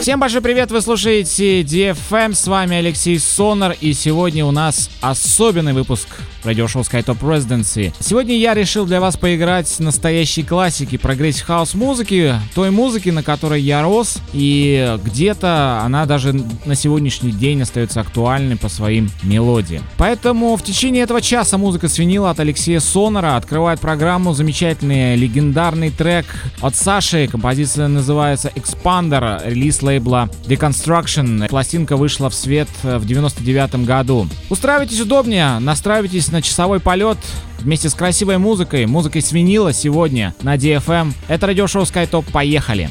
Всем большой привет, вы слушаете DFM, с вами Алексей Сонар, и сегодня у нас особенный выпуск радиошоу SkyTop Residency. Сегодня я решил для вас поиграть в настоящие классики прогрессив-хаус музыки, той музыки, на которой я рос, и где-то она даже на сегодняшний день остается актуальной по своим мелодиям. Поэтому в течение этого часа музыка с винила от Алексея Сонара открывает программу замечательный легендарный трек от Саши. Композиция называется Expander, релиз лейбла Deconstruction. Пластинка вышла в свет в 99 году. Устраивайтесь удобнее, настраивайтесь на часовой полет вместе с красивой музыкой, музыкой с винила сегодня на DFM. Это радиошоу SkyTop, поехали!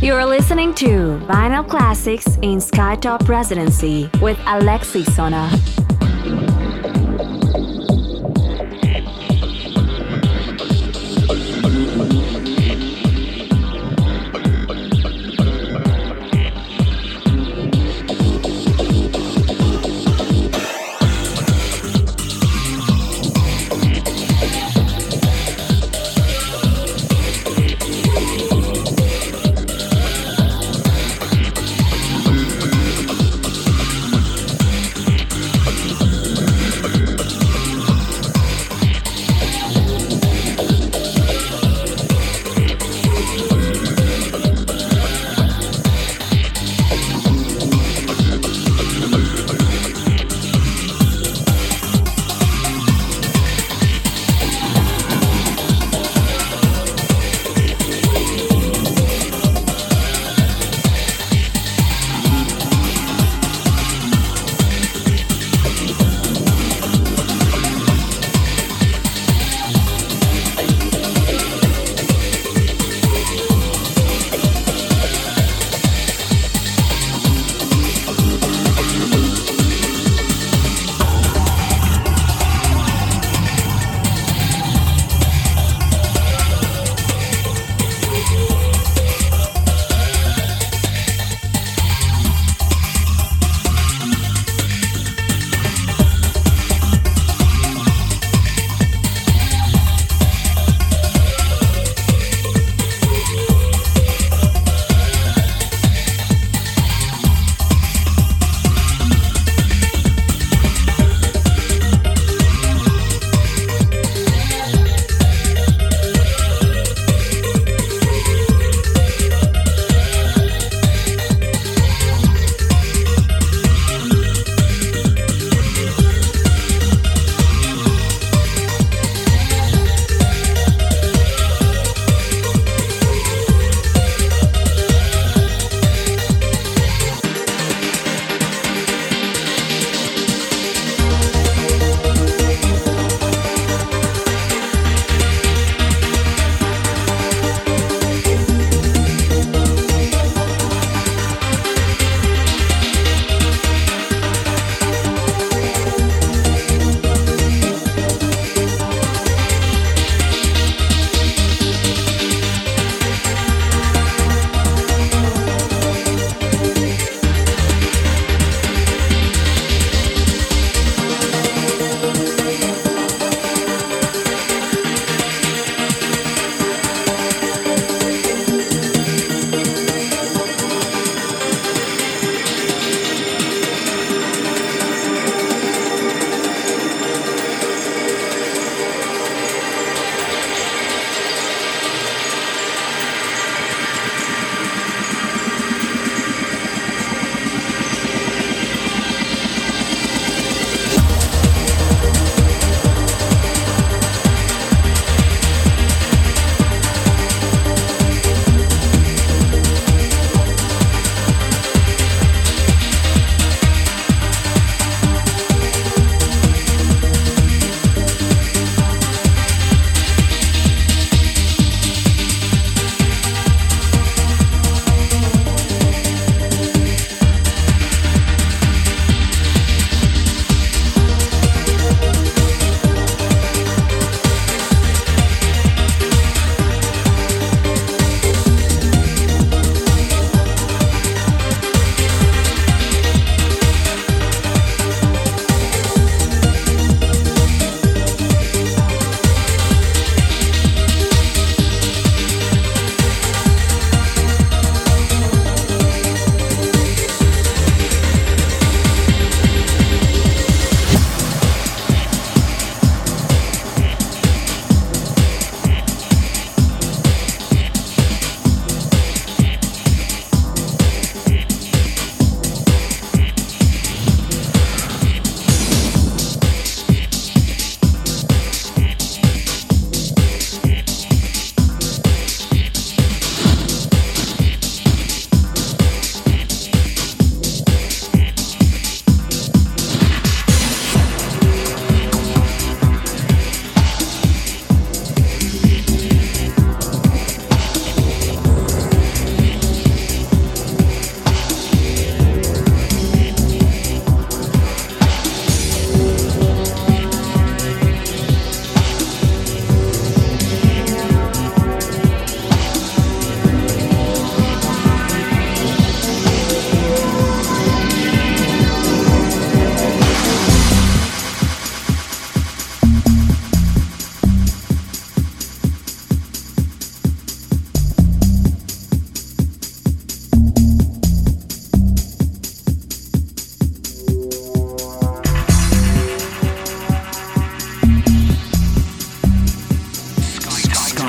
You're listening to Vinyl Classics in Skytop Residency with Alexei Sonar.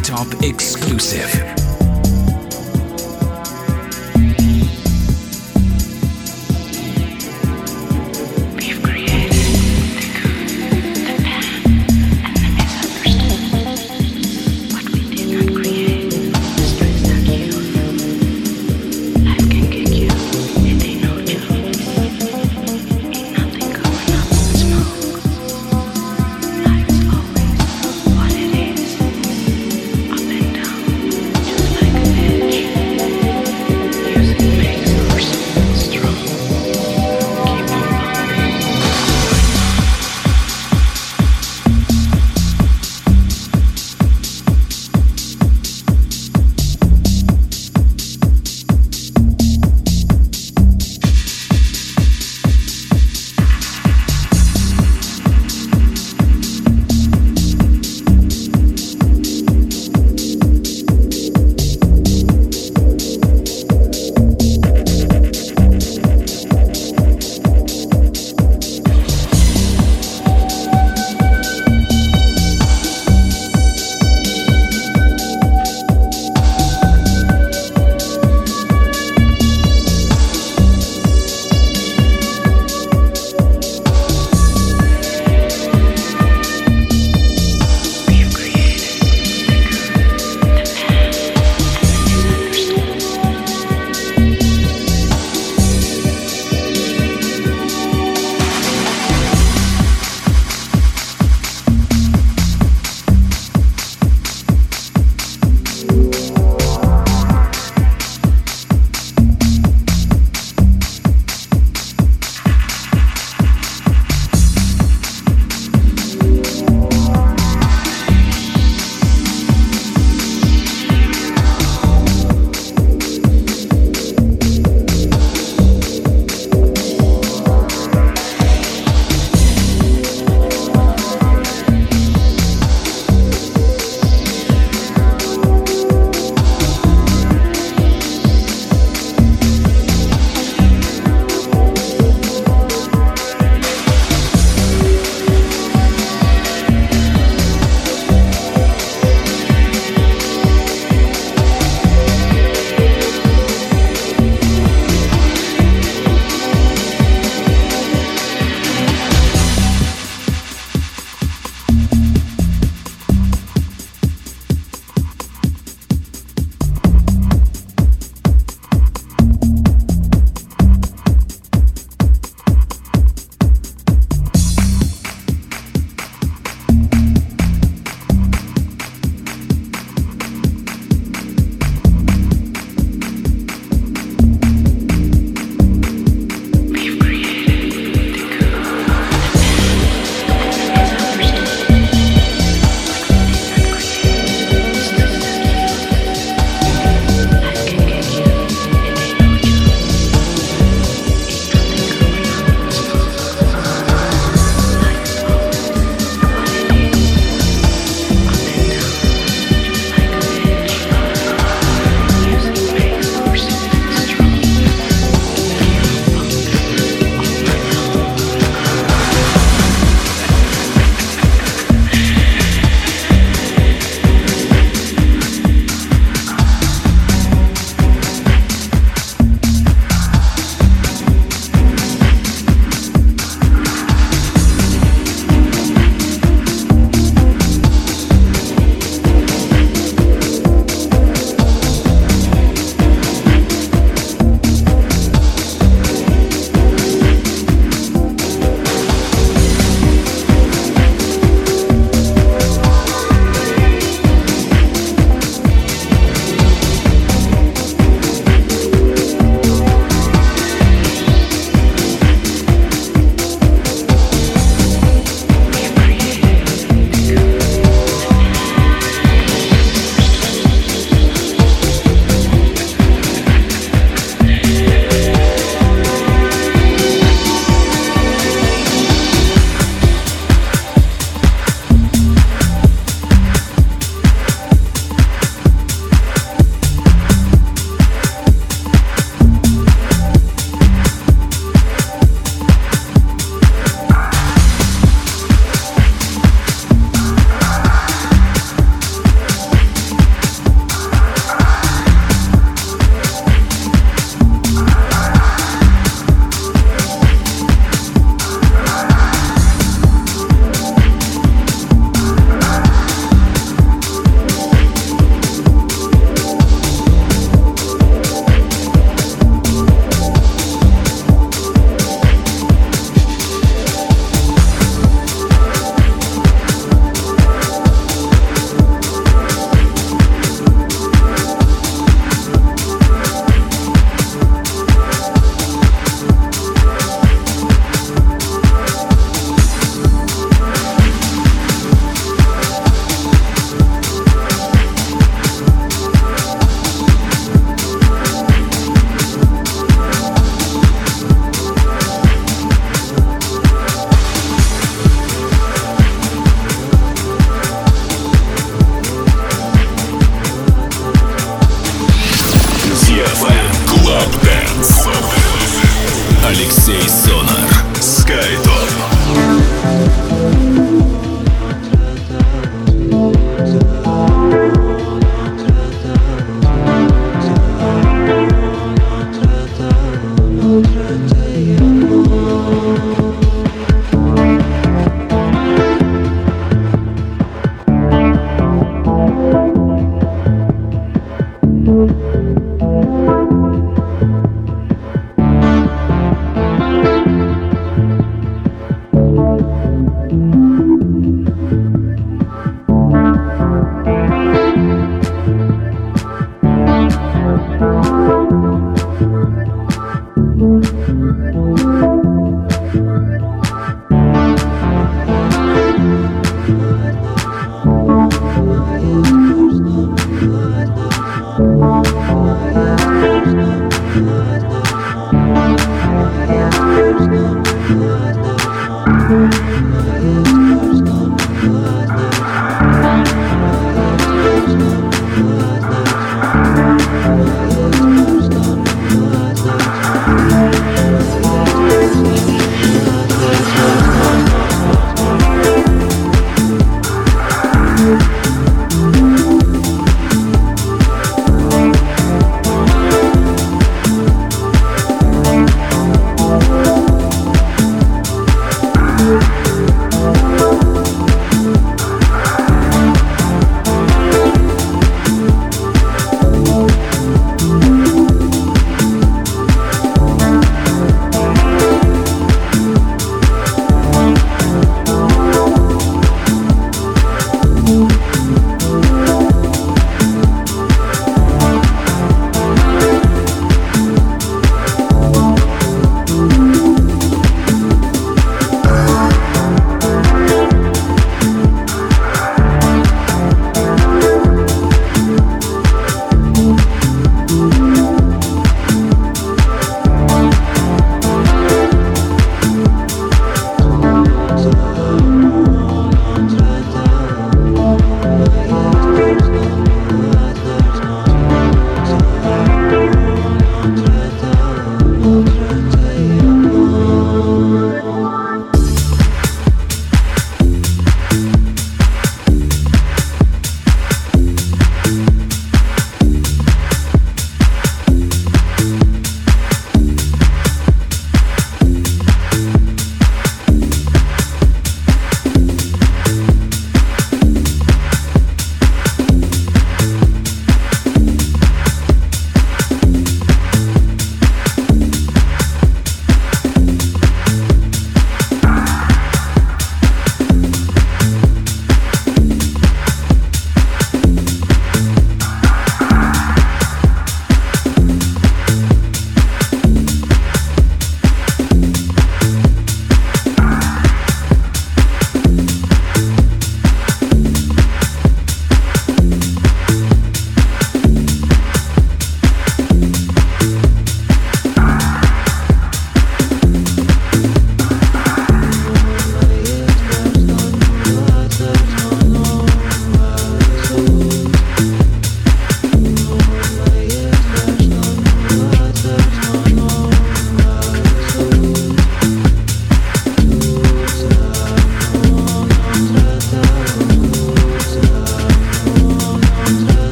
SkyTop exclusive.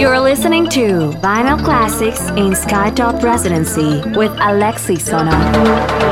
You're listening to Vinyl Classics in Skytop Residency with Alexey Sonar.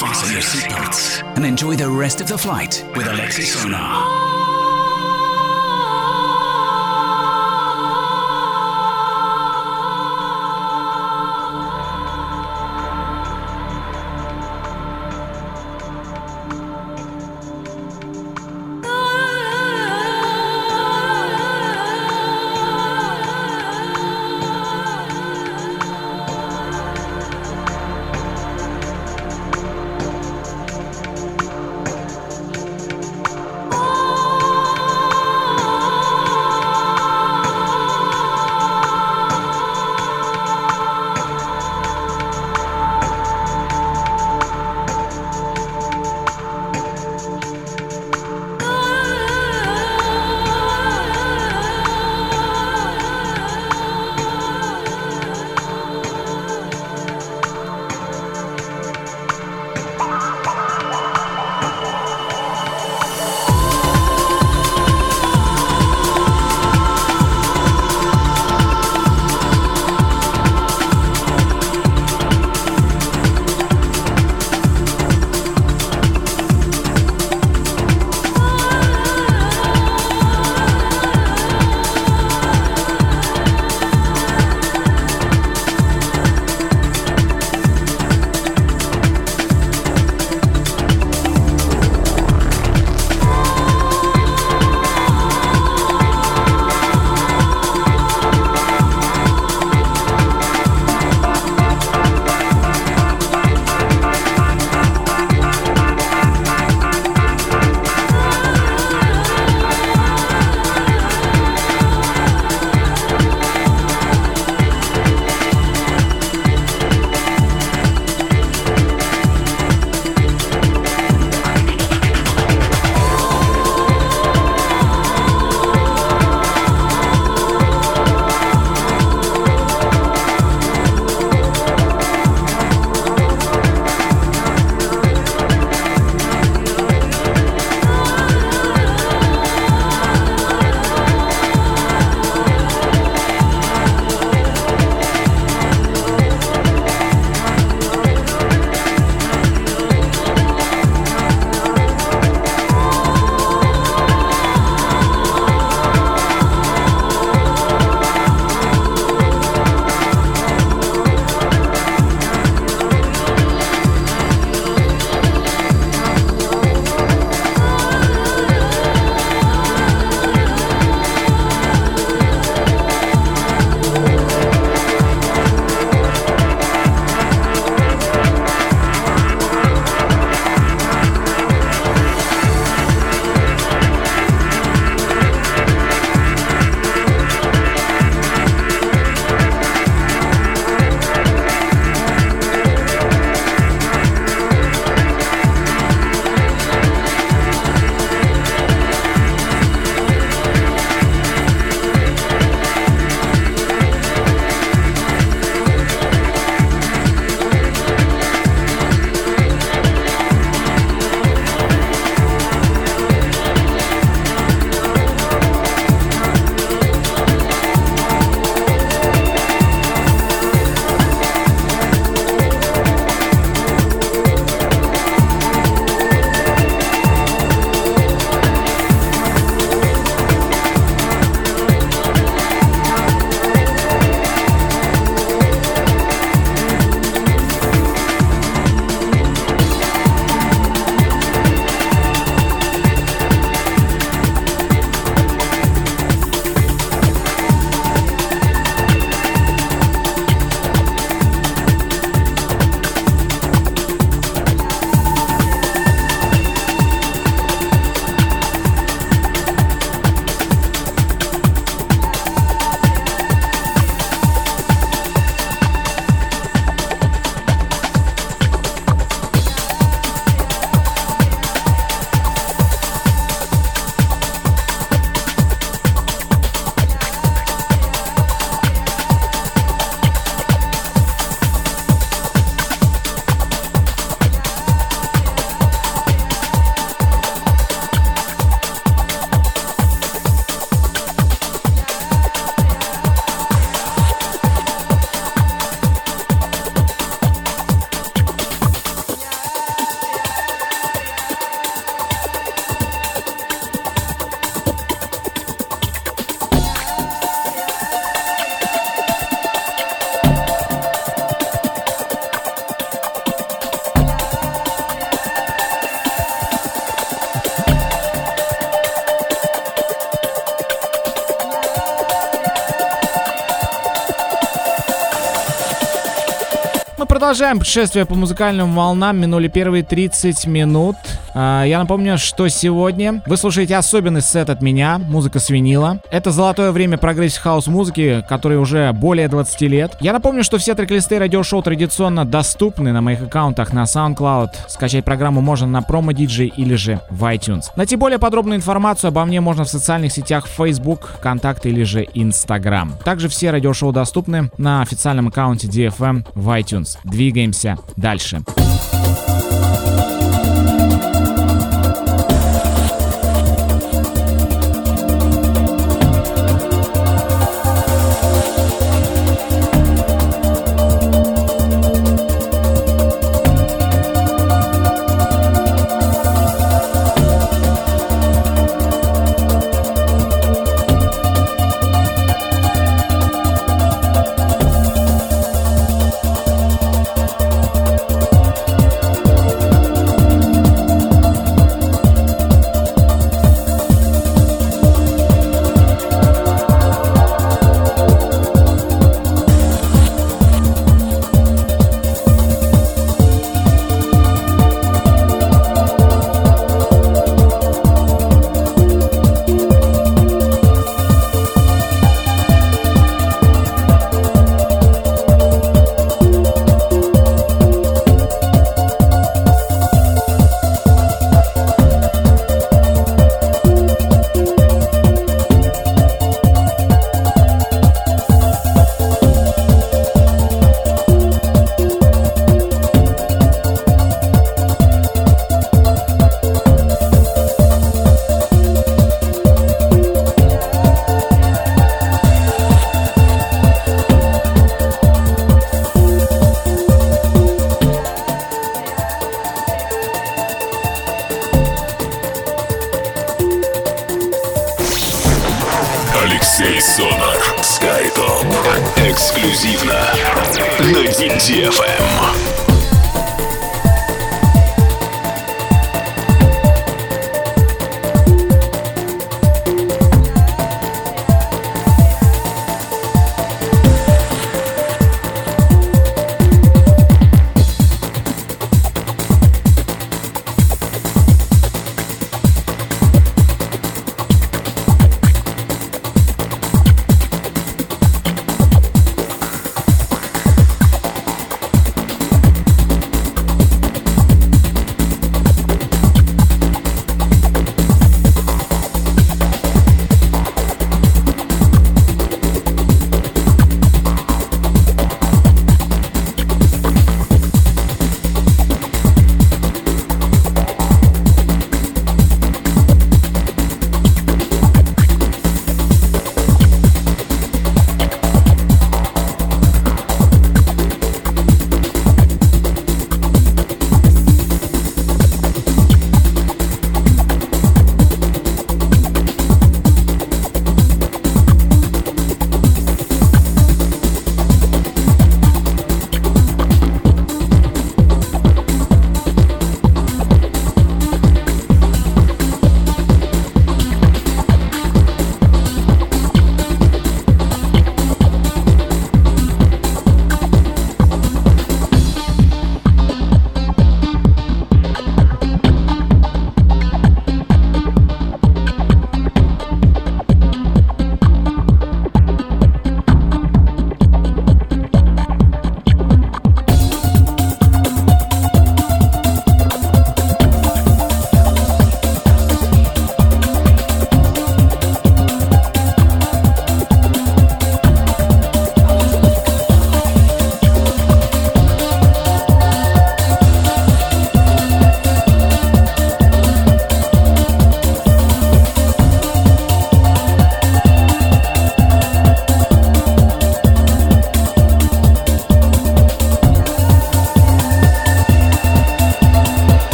Fasten your seatbelts and enjoy the rest of the flight with Alexey Sonar. Продолжаем путешествие по музыкальным волнам. Минули первые 30 минут. Я напомню, что сегодня вы слушаете особенный сет от меня, музыка с винила. Это золотое время прогрессив хаус-музыки, которой уже более 20 лет. Я напомню, что все трек-листы радиошоу традиционно доступны на моих аккаунтах на SoundCloud. Скачать программу можно на промо-диджей или же в iTunes. Найти более подробную информацию обо мне можно в социальных сетях Facebook, ВКонтакте или же Instagram. Также все радиошоу доступны на официальном аккаунте DFM в iTunes. Двигаемся дальше. Алексей Сонар, Skytop, эксклюзивно на DFM.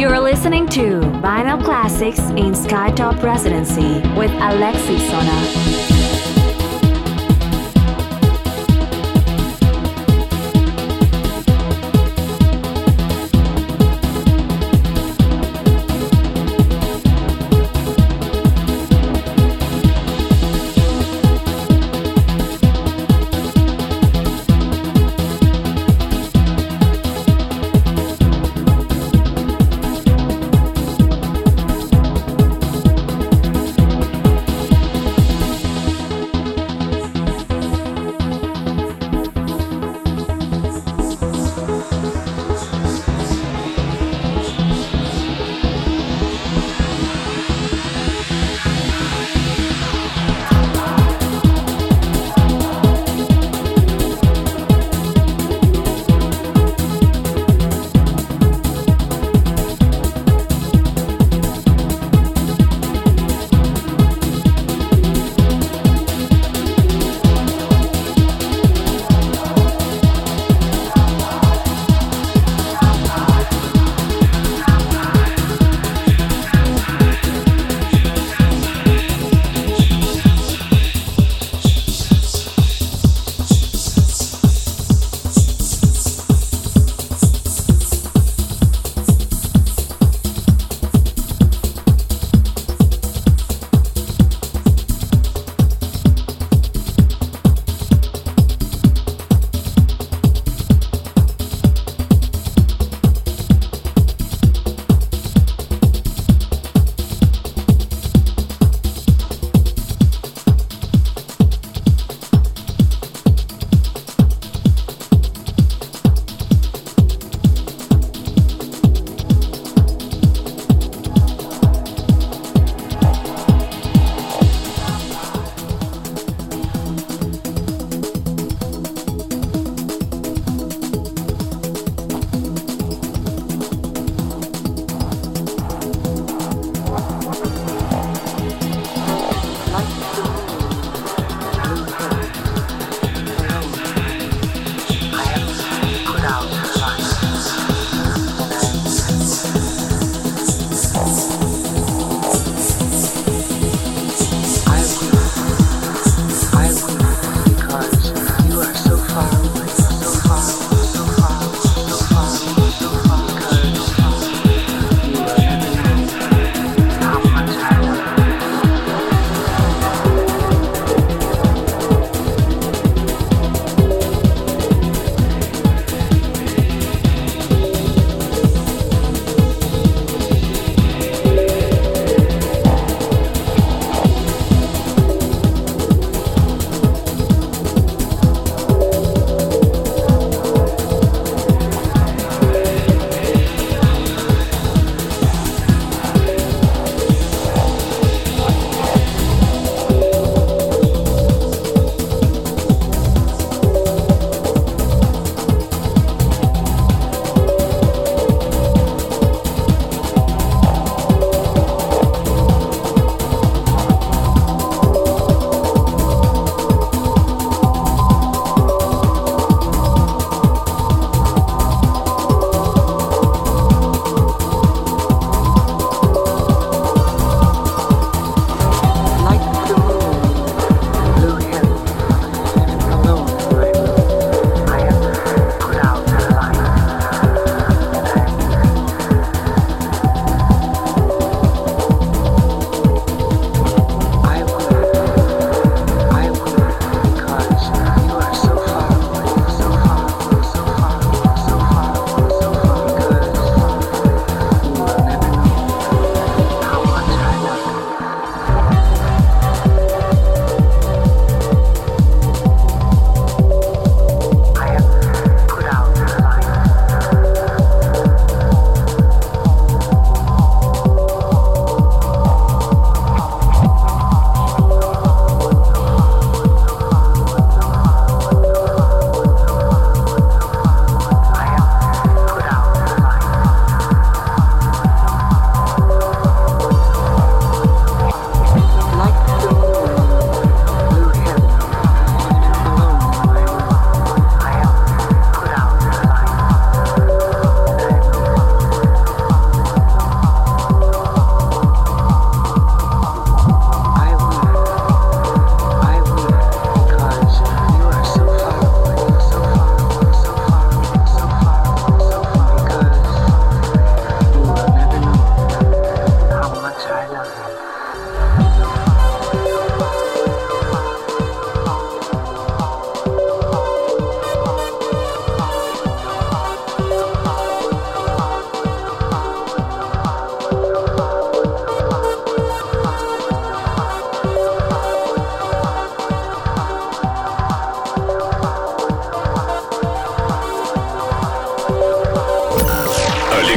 You're listening to Vinyl Classics in Skytop Residency with Alexey Sonar.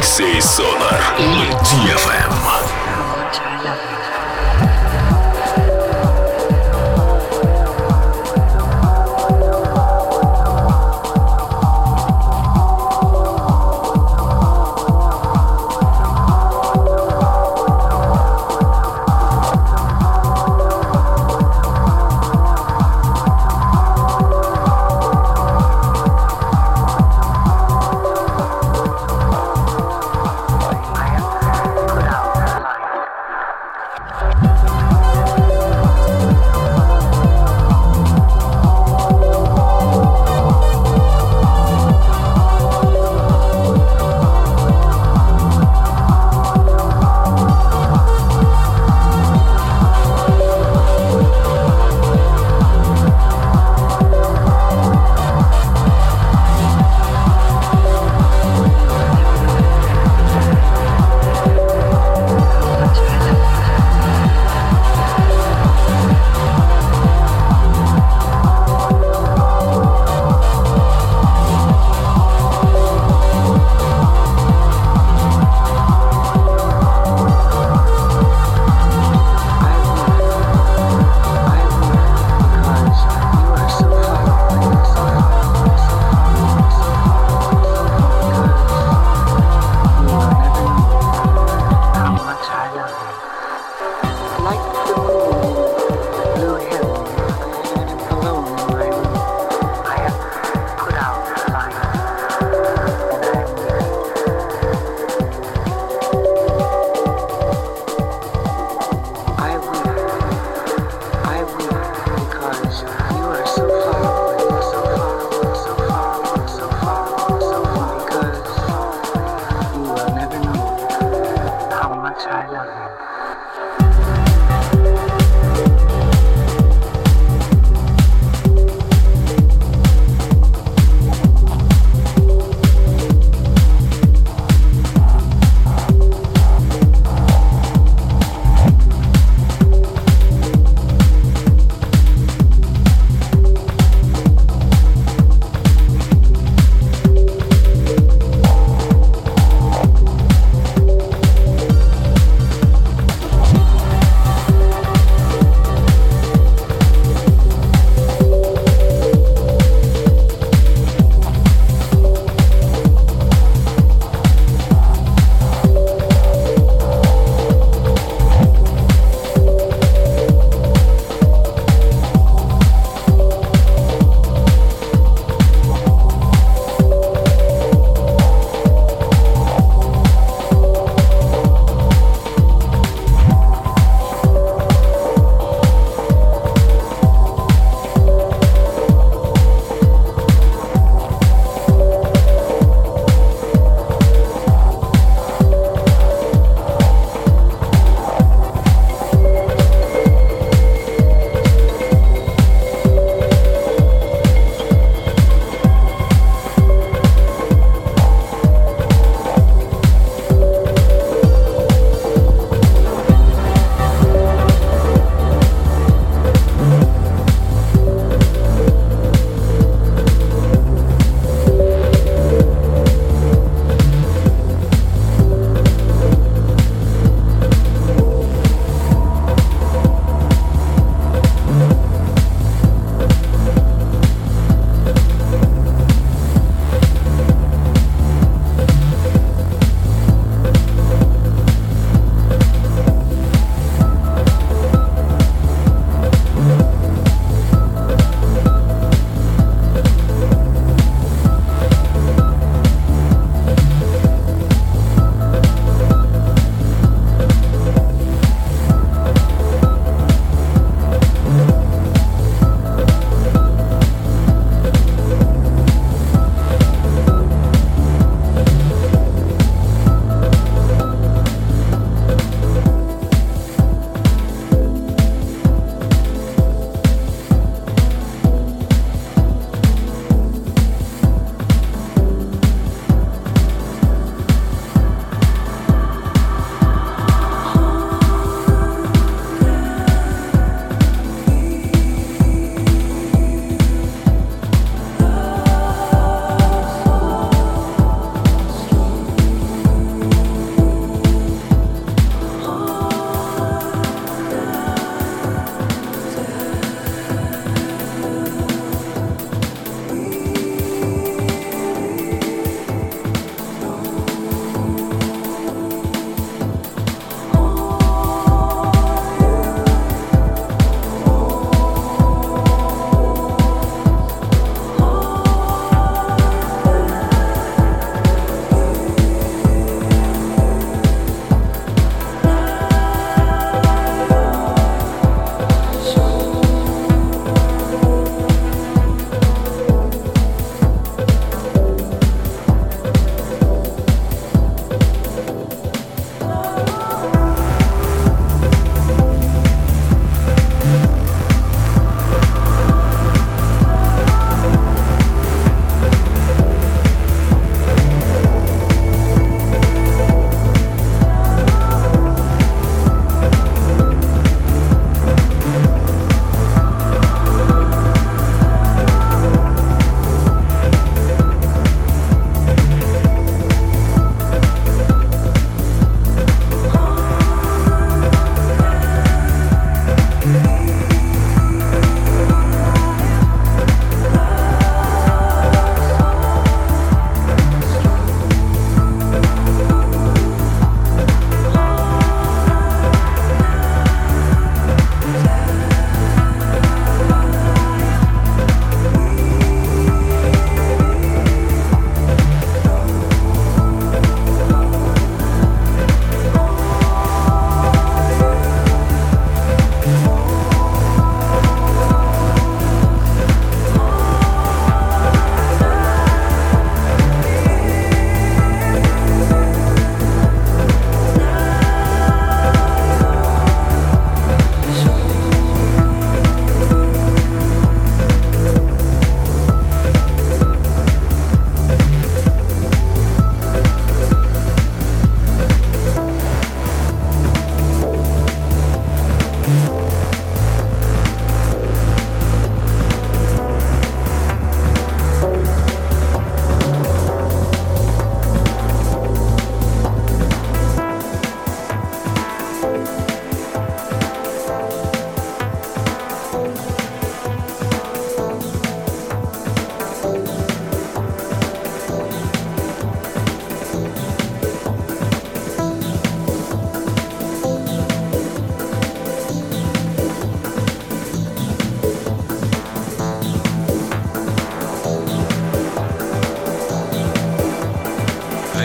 Алексей Сонар на DFM.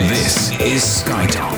This is Skytop.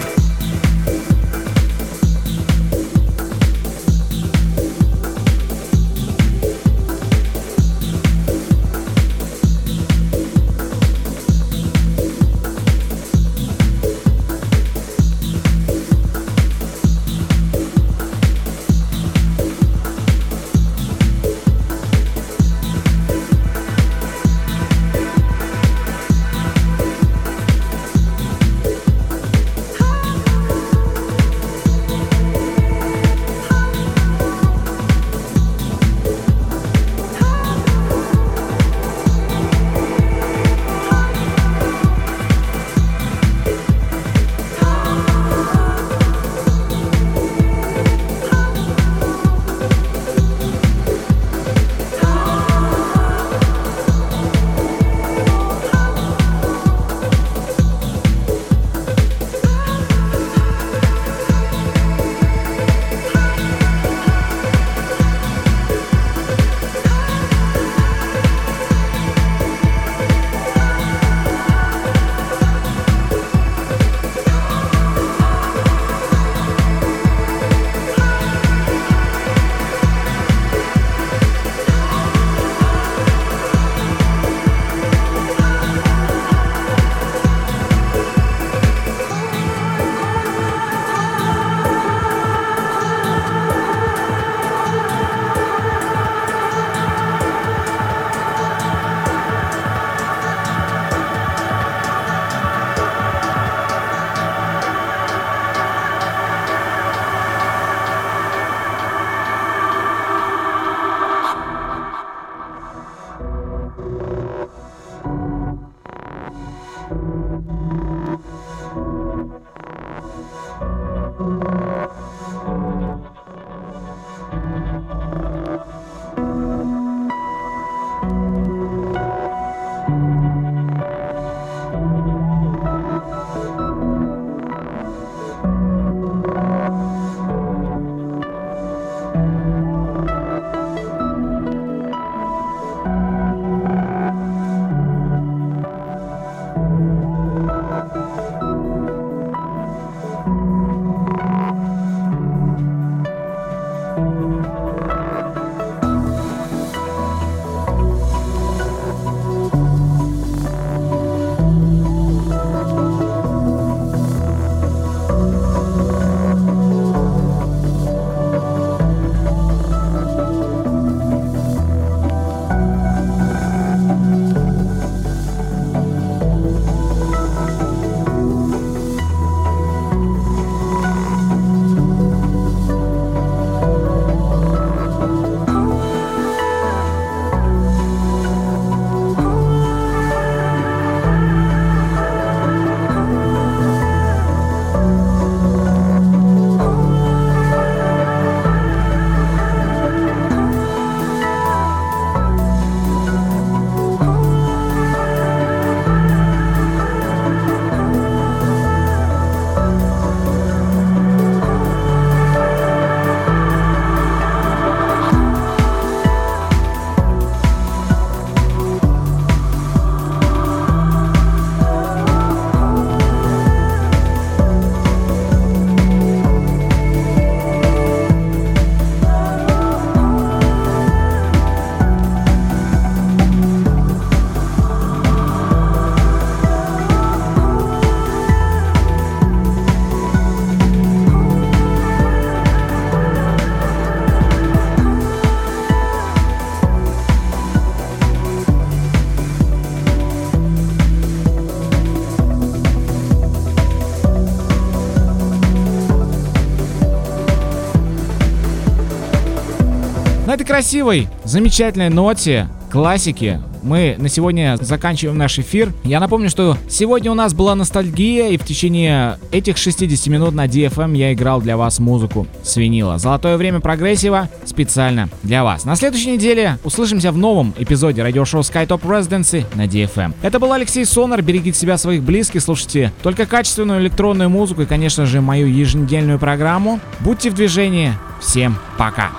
На этой красивой, замечательной ноте классики мы на сегодня заканчиваем наш эфир. Я напомню, что сегодня у нас была ностальгия, и в течение этих 60 минут на DFM я играл для вас музыку с винила. Золотое время прогрессива специально для вас. На следующей неделе услышимся в новом эпизоде радиошоу SkyTop Residency на DFM. Это был Алексей Сонар. Берегите себя, своих близких. Слушайте только качественную электронную музыку и, конечно же, мою еженедельную программу. Будьте в движении. Всем пока.